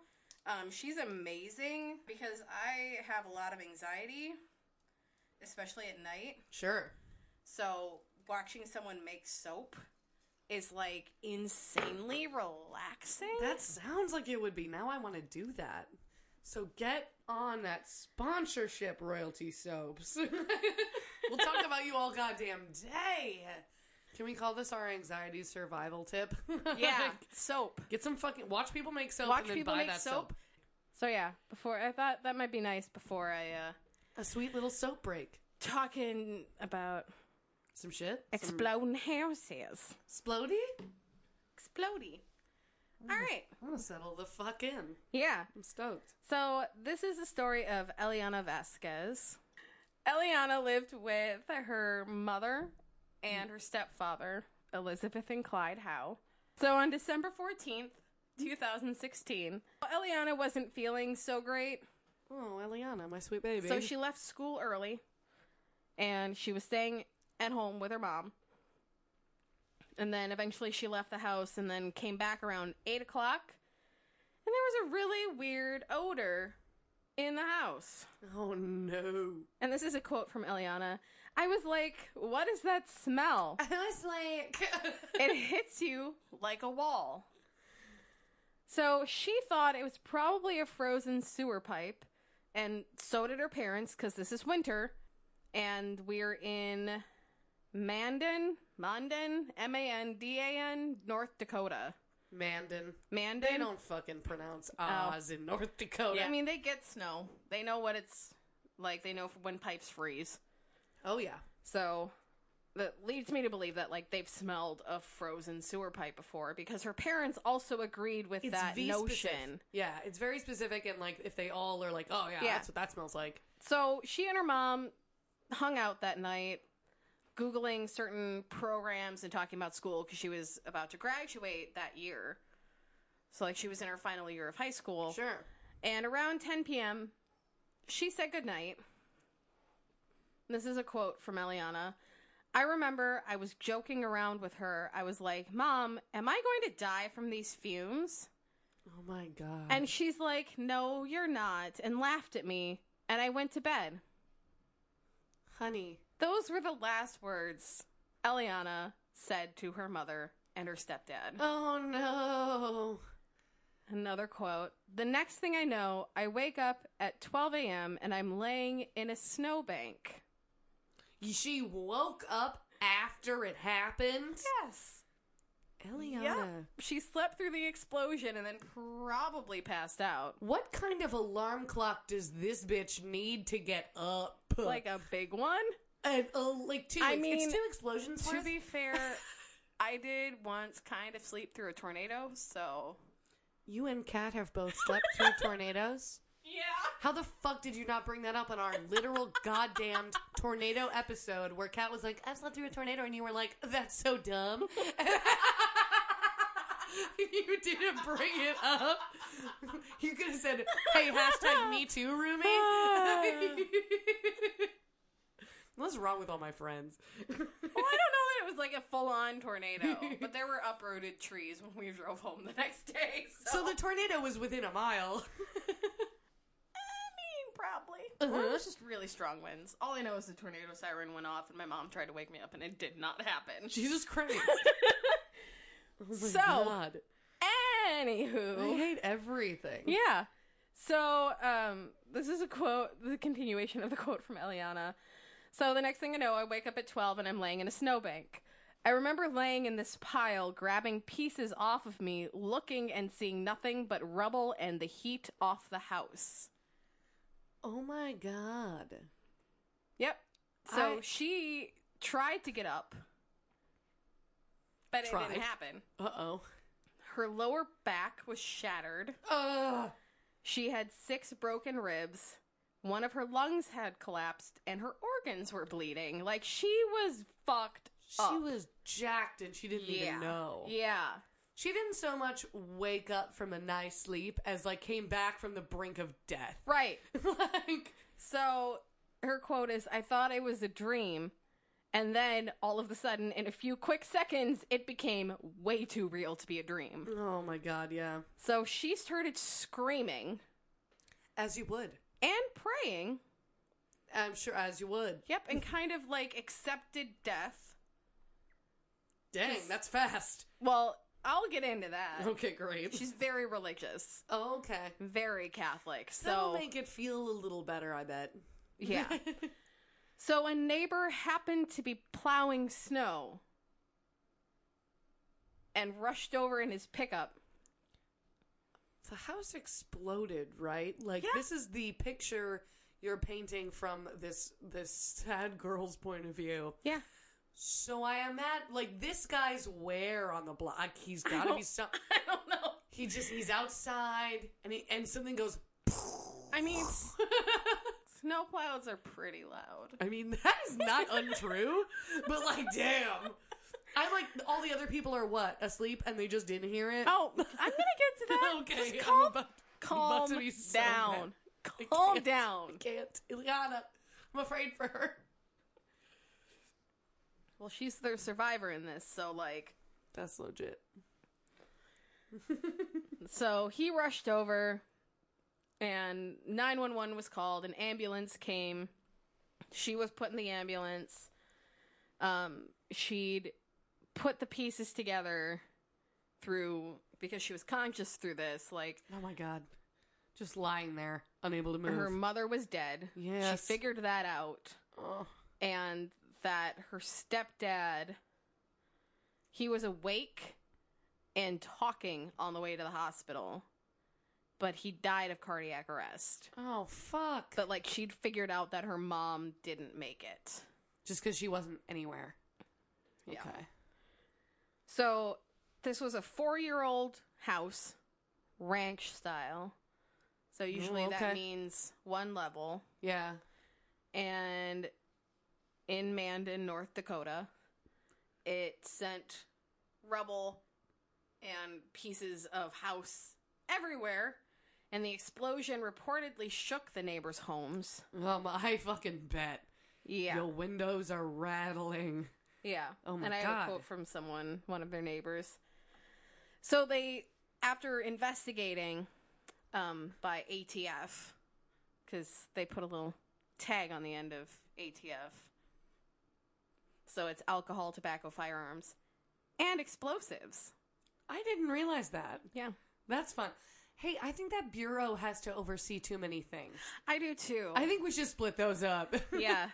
um, she's amazing because I have a lot of anxiety. especially at night. Sure. So watching someone make soap is, like, insanely relaxing. That sounds like it would be. Now I want to do that. So get on that sponsorship, Royalty Soaps. We'll talk about you all goddamn day. Can we call this our anxiety survival tip? Yeah, like, soap. Get some fucking... Watch people make soap watch and then buy that soap. soap. So, yeah, before... I thought that might be nice before I... Uh, a sweet little soap break. Talking about... Some shit? Exploding some... houses. Splody? Explody. All right. I'm going to settle the fuck in. Yeah. I'm stoked. So, this is the story of Eliana Vasquez. Eliana lived with her mother... and her stepfather, Elizabeth and Clyde Howe. So on December fourteenth, twenty sixteen, Eliana wasn't feeling so great. Oh, Eliana, my sweet baby. So she left school early, and she was staying at home with her mom. And then eventually she left the house and then came back around eight o'clock. And there was a really weird odor in the house. Oh, no. And this is a quote from Eliana. I was like, what is that smell? I was like... It hits you like a wall. So she thought it was probably a frozen sewer pipe. And so did her parents, because this is winter. And we're in Mandan, Mandan, M A N D A N, North Dakota. Mandan. Mandan. They don't fucking pronounce Oz oh. in North Dakota. Yeah, I mean, they get snow. They know what it's like. They know when pipes freeze. Oh, yeah. So that leads me to believe that, like, they've smelled a frozen sewer pipe before, because her parents also agreed with it's that notion. Specific. Yeah, it's very specific, and, like, if they all are like, oh, yeah, yeah, that's what that smells like. So she and her mom hung out that night, Googling certain programs and talking about school because she was about to graduate that year. So, like, she was in her final year of high school. Sure. And around ten p.m., she said goodnight. This is a quote from Eliana. I remember I was joking around with her. I was like, Mom, am I going to die from these fumes? Oh, my God. And she's like, no, you're not, and laughed at me, and I went to bed. Honey. Those were the last words Eliana said to her mother and her stepdad. Oh, no. Another quote. The next thing I know, I wake up at twelve a.m. and I'm laying in a snowbank. She woke up after it happened? Yes. Eliana. Yep. She slept through the explosion and then probably passed out. What kind of alarm clock does this bitch need to get up? Like a big one? Uh, uh, like two, I mean, it's two explosions. To be fair, I did once kind of sleep through a tornado, so. You and Kat have both slept through tornadoes? Yeah. How the fuck did you not bring that up on our literal goddamn tornado episode where Kat was like, I've slept through a tornado, and you were like, that's so dumb. You didn't bring it up. You could have said, hey, hashtag me too, roomie. What's wrong with all my friends? Well, I don't know that it was like a full-on tornado, but there were uprooted trees when we drove home the next day. So, so the tornado was within a mile. I mean, probably. Uh-huh. Or it was just really strong winds. All I know is the tornado siren went off, and my mom tried to wake me up, and it did not happen. Jesus Christ. Oh my so, God. Anywho. I hate everything. Yeah. So um, this is a quote, the continuation of the quote from Eliana. So the next thing I know, I wake up at twelve and I'm laying in a snowbank. I remember laying in this pile, grabbing pieces off of me, looking and seeing nothing but rubble and the heat off the house. Oh, my God. Yep. So I... she tried to get up, but tried. It didn't happen. Uh-oh. Her lower back was shattered. Ugh. She had six broken ribs. One of her lungs had collapsed, and her organs were bleeding. Like, she was fucked up. She was jacked, and she didn't yeah. even know. Yeah. She didn't so much wake up from a nice sleep as, like, came back from the brink of death. Right. Like, so her quote is, I thought it was a dream, and then, all of a sudden, in a few quick seconds, it became way too real to be a dream. Oh, my God, yeah. So she started screaming. As you would. And praying I'm sure, as you would. Yep, and kind of, like, accepted death. Dang, that's fast. Well, I'll get into that. Okay, great. She's very religious. Oh, okay. Very Catholic, so... That'll make it feel a little better, I bet. Yeah. So a neighbor happened to be plowing snow and rushed over in his pickup. The house exploded, right? Like, yeah. This is the picture you're painting from this this sad girl's point of view. Yeah. So I am at, like, this guy's where on the block? He's got to be some... I don't know. He just, he's outside, and he, and something goes... I mean, snowplows are pretty loud. I mean, that is not untrue, but, like, damn. I like, all the other people are, what, asleep, and they just didn't hear it? Oh, I'm going to get to that. Okay. Just calm, I'm about, calm I'm about to be so down. Mad. Calm I down. I can't. Eliana, I'm afraid for her. Well, she's their survivor in this, so, like... That's legit. So, he rushed over, and nine one one was called. An ambulance came. She was put in the ambulance. Um, she'd put the pieces together through... Because she was conscious through this, like... Oh, my God. Just lying there, unable to move. Her mother was dead. Yes. She figured that out. Oh. And... that her stepdad, he was awake and talking on the way to the hospital, but he died of cardiac arrest. Oh, fuck. But, like, she'd figured out that her mom didn't make it. Just because she wasn't anywhere. Okay. Yeah. So, this was a four-year-old house, ranch style. So, usually oh, okay. that means one level. Yeah. And... in Mandan, North Dakota, it sent rubble and pieces of house everywhere, and the explosion reportedly shook the neighbors' homes. Um, I fucking bet. Yeah. Your windows are rattling. Yeah. Oh, my God. And I God. have a quote from someone, one of their neighbors. So they, after investigating um, by A T F, because they put a little tag on the end of A T F, so it's alcohol, tobacco, firearms, and explosives. I didn't realize that. Yeah. That's fun. Hey, I think that bureau has to oversee too many things. I do, too. I think we should split those up. Yeah.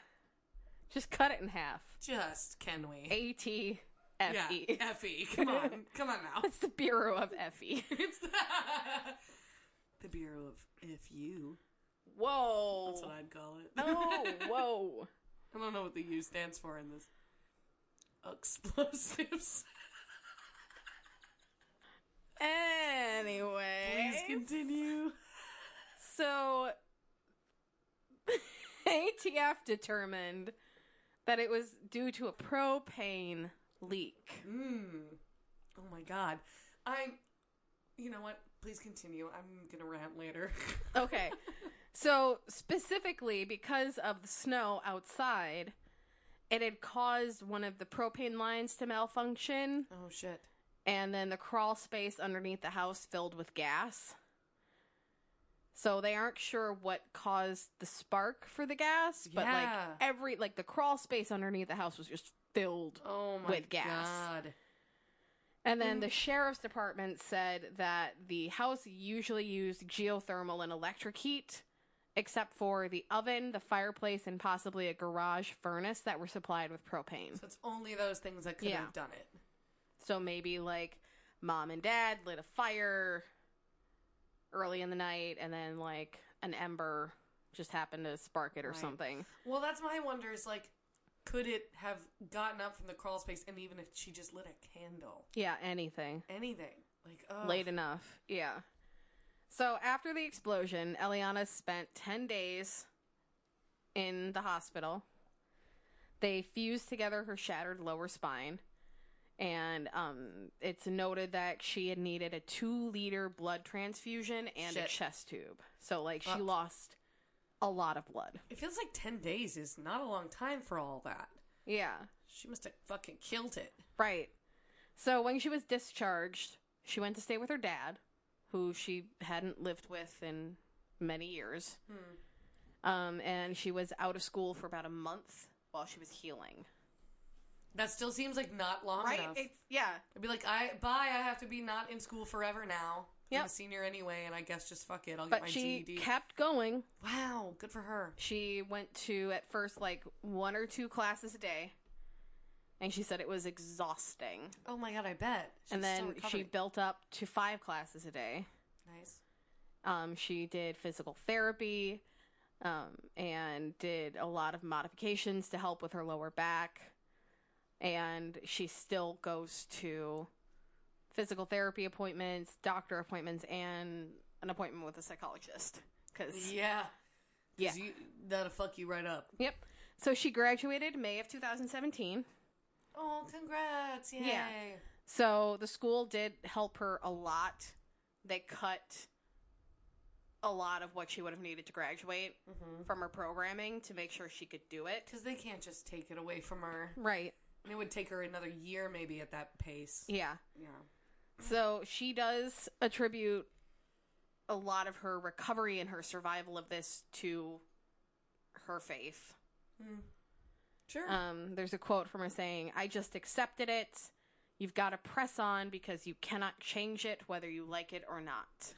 Just cut it in half. Just, can we? A T F E. Yeah, F E. Come on. Come on now. It's the Bureau of F E. It's the... the Bureau of F U. Whoa. That's what I'd call it. Oh, whoa. I don't know what the U stands for in this. Explosives. Anyway. Please continue. So, A T F determined that it was due to a propane leak. Mm. Oh, my God. I'm, you know what? Please continue. I'm going to rant later. Okay. So, specifically, because of the snow outside, it had caused one of the propane lines to malfunction. Oh, shit. And then the crawl space underneath the house filled with gas. So, they aren't sure what caused the spark for the gas, but, yeah. like, every, like, the crawl space underneath the house was just filled oh my with gas. God. And then the sheriff's department said that the house usually used geothermal and electric heat, except for the oven, the fireplace, and possibly a garage furnace that were supplied with propane. So it's only those things that could yeah. have done it. So maybe, like, mom and dad lit a fire early in the night, and then, like, an ember just happened to spark it or right. something. Well, that's my wonder is, like, could it have gotten up from the crawl space, and even if she just lit a candle? Yeah, anything. Anything. Like, oh. Late enough, yeah. So, after the explosion, Eliana spent ten days in the hospital. They fused together her shattered lower spine. And um, it's noted that she had needed a two-liter blood transfusion and Shit. a chest tube. So, like, she uh. lost a lot of blood. It feels like ten days is not a long time for all that. Yeah. She must have fucking killed it. Right. So, when she was discharged, she went to stay with her dad, who she hadn't lived with in many years. Hmm. Um, and she was out of school for about a month while she was healing. That still seems like not long right? enough. It's, yeah. I'd be like, I bye, I have to be not in school forever now. Yep. I'm a senior anyway, and I guess just fuck it. I'll but get my G E D. But she kept going. Wow, good for her. She went to, at first, like, one or two classes a day. And she said it was exhausting. Oh, my God, I bet. She's and then she built up to five classes a day. Nice. Um, she did physical therapy um, and did a lot of modifications to help with her lower back. And she still goes to physical therapy appointments, doctor appointments, and an appointment with a psychologist. Cause, yeah. Cause yeah. You, that'll fuck you right up. Yep. So she graduated May of two thousand seventeen. Oh, congrats. Yay. Yeah. So the school did help her a lot. They cut a lot of what she would have needed to graduate mm-hmm. from her programming to make sure she could do it. Because they can't just take it away from her. Right. And it would take her another year maybe at that pace. Yeah. Yeah. So she does attribute a lot of her recovery and her survival of this to her faith. Mm. Sure. Um, there's a quote from her saying, "I just accepted it. You've got to press on because you cannot change it whether you like it or not."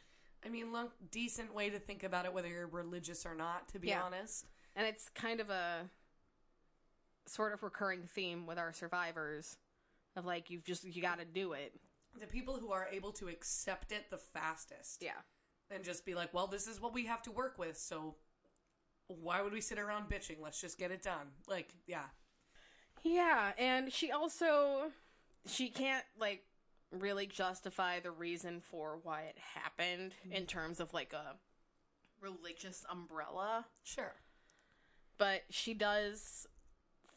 I mean, look, decent way to think about it whether you're religious or not, to be yeah. honest. And it's kind of a sort of recurring theme with our survivors of like, you've just, you got to do it. The people who are able to accept it the fastest. Yeah. And just be like, well, this is what we have to work with, so why would we sit around bitching? Let's just get it done. Like, yeah. Yeah, and she also, she can't, like, really justify the reason for why it happened in terms of, like, a religious umbrella. Sure. But she does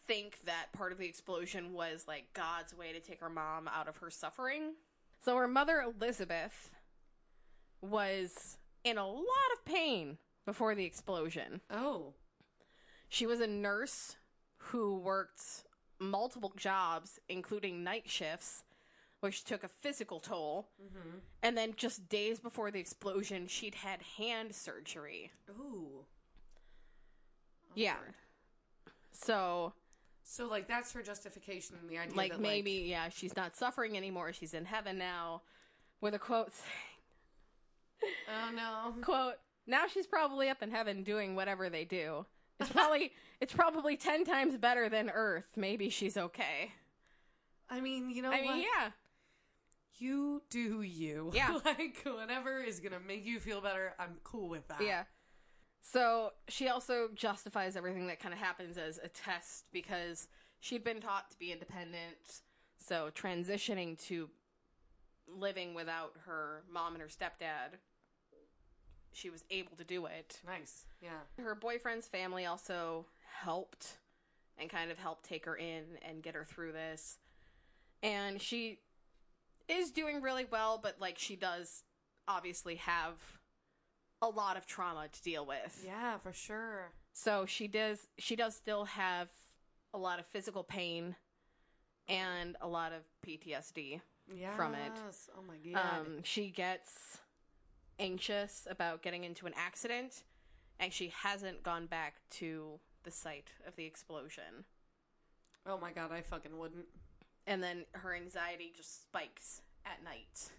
think that part of the explosion was, like, God's way to take her mom out of her suffering. So her mother, Elizabeth, was in a lot of pain before the explosion. Oh. She was a nurse who worked multiple jobs, including night shifts, which took a physical toll. Mm-hmm. And then just days before the explosion, she'd had hand surgery. Ooh. Yeah. Awkward. So... So, like, that's her justification in the idea like that, maybe, like... maybe, yeah, she's not suffering anymore. She's in heaven now. With a quote saying... Oh, no. Quote... Now she's probably up in heaven doing whatever they do. It's probably it's probably ten times better than Earth. Maybe she's okay. I mean, you know I what? mean, yeah. You do you. Yeah. Like, whatever is going to make you feel better, I'm cool with that. Yeah. So she also justifies everything that kind of happens as a test because she'd been taught to be independent. So transitioning to living without her mom and her stepdad, she was able to do it. Nice. Yeah. Her boyfriend's family also helped and kind of helped take her in and get her through this. And she is doing really well, but, like, she does obviously have a lot of trauma to deal with. Yeah, for sure. So she does, she does still have a lot of physical pain and a lot of P T S D yes. from it. Oh, my God. Um, she gets... anxious about getting into an accident, and she hasn't gone back to the site of the explosion. Oh my God, I fucking wouldn't. And then her anxiety just spikes at night.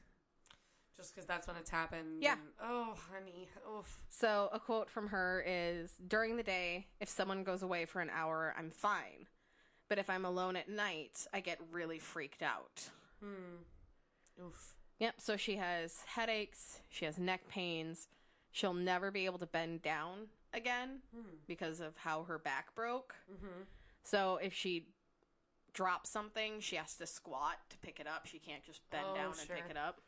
Just because that's when it's happened. Yeah. And, oh, honey. Oof. So a quote from her is, "During the day, if someone goes away for an hour, I'm fine. But if I'm alone at night, I get really freaked out." Hmm. Oof. Yep, so she has headaches, she has neck pains, she'll never be able to bend down again mm. because of how her back broke. Mm-hmm. So if she drops something, she has to squat to pick it up. She can't just bend oh, down sure. and pick it up.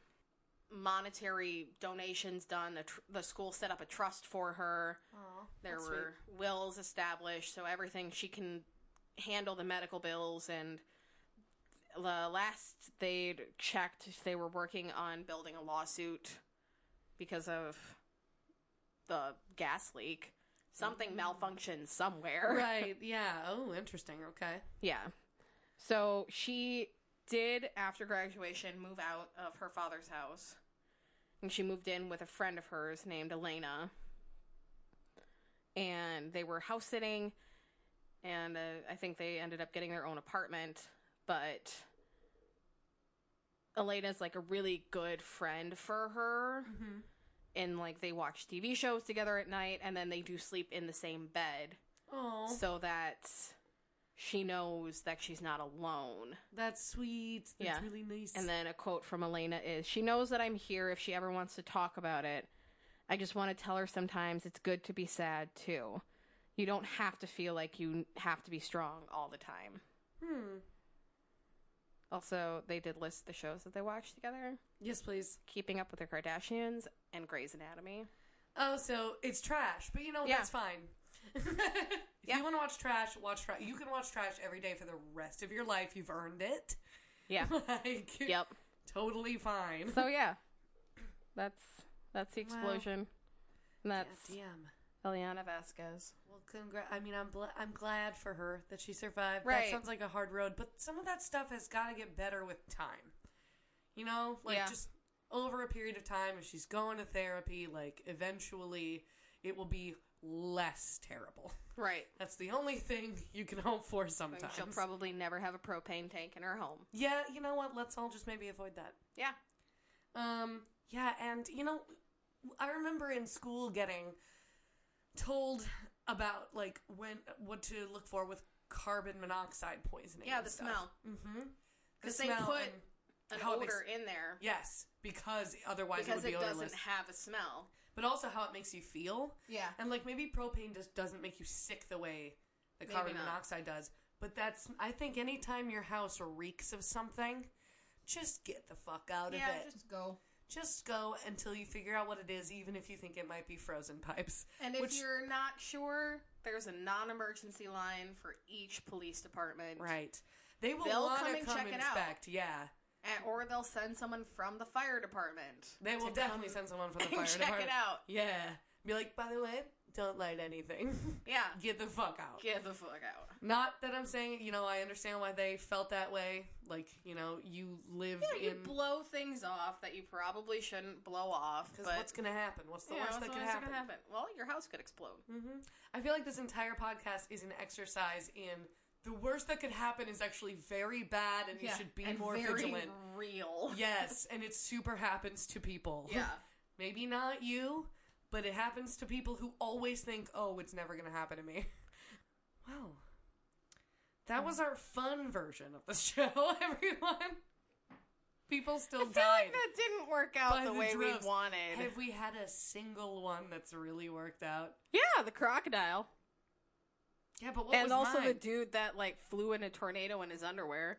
Monetary donations done. The, tr- the school set up a trust for her. Aww, there were sweet. wills established, so everything. She can handle the medical bills and... The last they'd checked, they were working on building a lawsuit because of the gas leak. Something malfunctioned somewhere. Right, yeah. Oh, interesting. Okay. Yeah. So she did, after graduation, move out of her father's house. And she moved in with a friend of hers named Elena. and they were house sitting, and uh, I think they ended up getting their own apartment. But Elena's like a really good friend for her, mm-hmm. and like they watch T V shows together at night, and then they do sleep in the same bed. Oh, so that she knows that she's not alone. That's sweet. That's yeah. really nice. And then a quote from Elena is, "She knows that I'm here if she ever wants to talk about it. I just want to tell her sometimes it's good to be sad, too. You don't have to feel like you have to be strong all the time." Hmm. Also, they did list the shows that they watched together. Yes, please. Keeping Up with the Kardashians and Grey's Anatomy. Oh, so it's trash. But, you know, yeah. that's fine. If yeah. you want to watch trash, watch trash. You can watch trash every day for the rest of your life. You've earned it. Yeah. Like, yep. Totally fine. So, yeah. That's that's the explosion. Wow. And that's damn, damn. Eliana Vasquez. Well, congrats. I mean, I'm, bl- I'm glad for her that she survived. Right. That sounds like a hard road. But some of that stuff has got to get better with time. You know? Like, yeah. just over a period of time, if she's going to therapy, like, eventually it will be less terrible. Right. That's the only thing you can hope for sometimes. And she'll probably never have a propane tank in her home. Yeah, you know what? Let's all just maybe avoid that. Yeah. Um, yeah, and, you know, I remember in school getting told about, like, when what to look for with carbon monoxide poisoning. Yeah, the stuff. Smell. Mm-hmm. Because the they smell put an odor makes, in there. Yes, because otherwise because it would be odorless. Because it doesn't have a smell. But also how it makes you feel. Yeah. And, like, maybe propane just doesn't make you sick the way that carbon monoxide does. But that's, I think anytime your house reeks of something, just get the fuck out yeah, of it. Yeah, just go. Just go until you figure out what it is, even if you think it might be frozen pipes. And if which, you're not sure, there's a non-emergency line for each police department. Right. They will want to come, come check inspect. It out. Yeah. And, or they'll send someone from the fire department. They will definitely send someone from the fire check department. Check it out. Yeah. Be like, by the way, don't light anything. Yeah. Get the fuck out. Get the fuck out. Not that I'm saying, you know, I understand why they felt that way. Like, you know, you live yeah, in... you blow things off that you probably shouldn't blow off. Because what's going to happen? What's the yeah, worst that could happen? happen? Well, your house could explode. Mm-hmm. I feel like this entire podcast is an exercise in... the worst that could happen is actually very bad, and yeah. you should be and more very vigilant. Real, yes, and it super happens to people. Yeah, maybe not you, but it happens to people who always think, "Oh, it's never going to happen to me." Wow, that was our fun version of the show, everyone. People still I feel died. Like that didn't work out the, the way droves. we wanted. Have we had a single one that's really worked out? Yeah, the crocodile. Yeah, but what and was And also mine? The dude that, like, flew in a tornado in his underwear.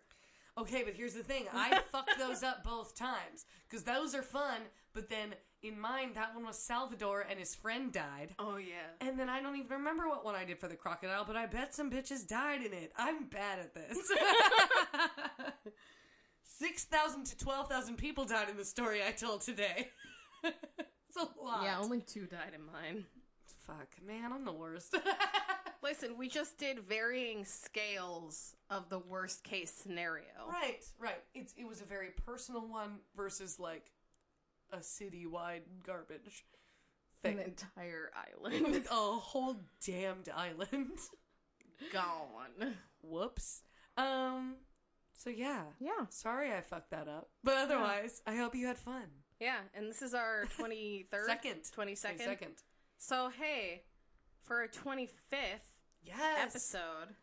Okay, but here's the thing. I fucked those up both times. Because those are fun, but then in mine, that one was Salvador and his friend died. Oh, yeah. And then I don't even remember what one I did for the crocodile, but I bet some bitches died in it. I'm bad at this. six thousand to twelve thousand people died in the story I told today. It's a lot. Yeah, only two died in mine. Fuck, man, I'm the worst. Listen, we just did varying scales of the worst case scenario. Right, right. It's, it was a very personal one versus, like, a city-wide garbage thing. An entire island. Like, a whole damned island. Gone. Whoops. Um, so yeah. Yeah. Sorry I fucked that up. But otherwise, yeah. I hope you had fun. Yeah, and this is our twenty-third? Second. twenty-second? twenty-second. So, hey, for our twenty-fifth yes. episode.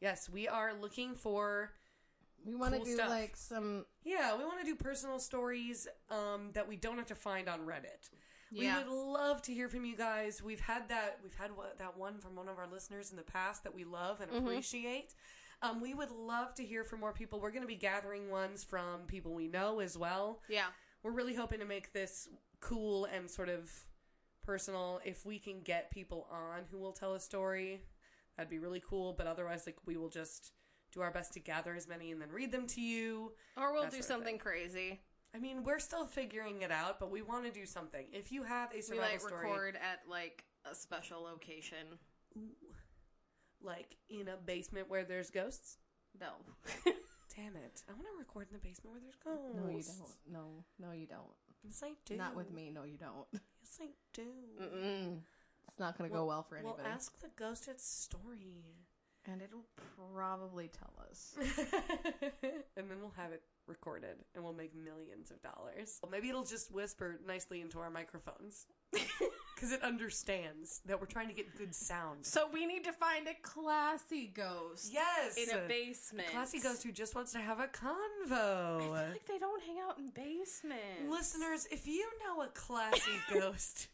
Yes, we are looking for We want to cool do, stuff. like, some... Yeah, we want to do personal stories um, that we don't have to find on Reddit. Yeah. We would love to hear from you guys. We've had that We've had that one from one of our listeners in the past that we love and mm-hmm. appreciate. Um, we would love to hear from more people. We're going to be gathering ones from people we know as well. Yeah. We're really hoping to make this cool and sort of... personal. If we can get people on who will tell a story, that'd be really cool. But otherwise, like, we will just do our best to gather as many and then read them to you. Or we'll do something crazy. I mean, we're still figuring it out, but we want to do something. If you have a survival story, we might record at like a special location. Ooh. Like in a basement where there's ghosts? No. Damn it. I want to record in the basement where there's ghosts. No, you don't. No, no, you don't. Yes, I do. Not with me. No, you don't. Yes, I do. Mm-mm. It's not going to we'll, go well for anybody. We'll ask the ghost its story. And it'll probably tell us. And then we'll have it recorded and we'll make millions of dollars. Well, maybe it'll just whisper nicely into our microphones. Because it understands that we're trying to get good sound. So we need to find a classy ghost. Yes. In a basement. A classy ghost who just wants to have a convo. I feel like they don't hang out in basements. Listeners, if you know a classy ghost...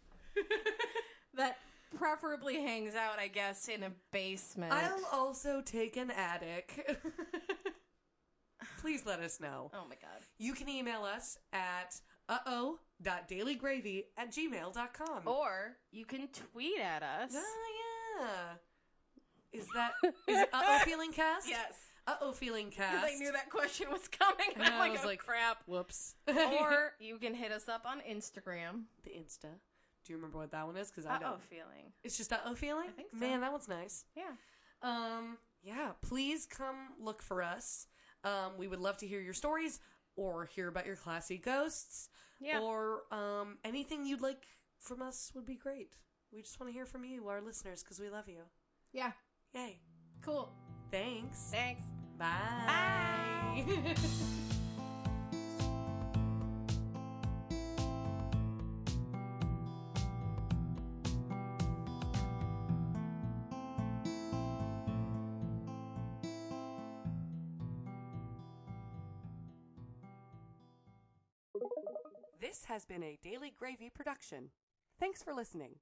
that... preferably hangs out, I guess, in a basement. I'll also take an attic. Please let us know. Oh, my God. You can email us at uh oh dot daily gravy at gmail dot com. Or you can tweet at us. Oh, yeah. Is that... is it uh-oh feeling cast? Yes. Uh-oh feeling cast. Because I knew that question was coming. And I'm I like, was oh, like, crap. Whoops. Or you can hit us up on Instagram. The Insta. Do you remember what that one is? Because I don't. Uh-oh feeling. It's just uh-oh feeling? I think so. Man, that one's nice. Yeah. Um, yeah, please come look for us. Um, we would love to hear your stories or hear about your classy ghosts. Yeah. Or um, anything you'd like from us would be great. We just want to hear from you, our listeners, because we love you. Yeah. Yay. Cool. Thanks. Thanks. Bye. Bye. This has been a Daily Gravy production. Thanks for listening.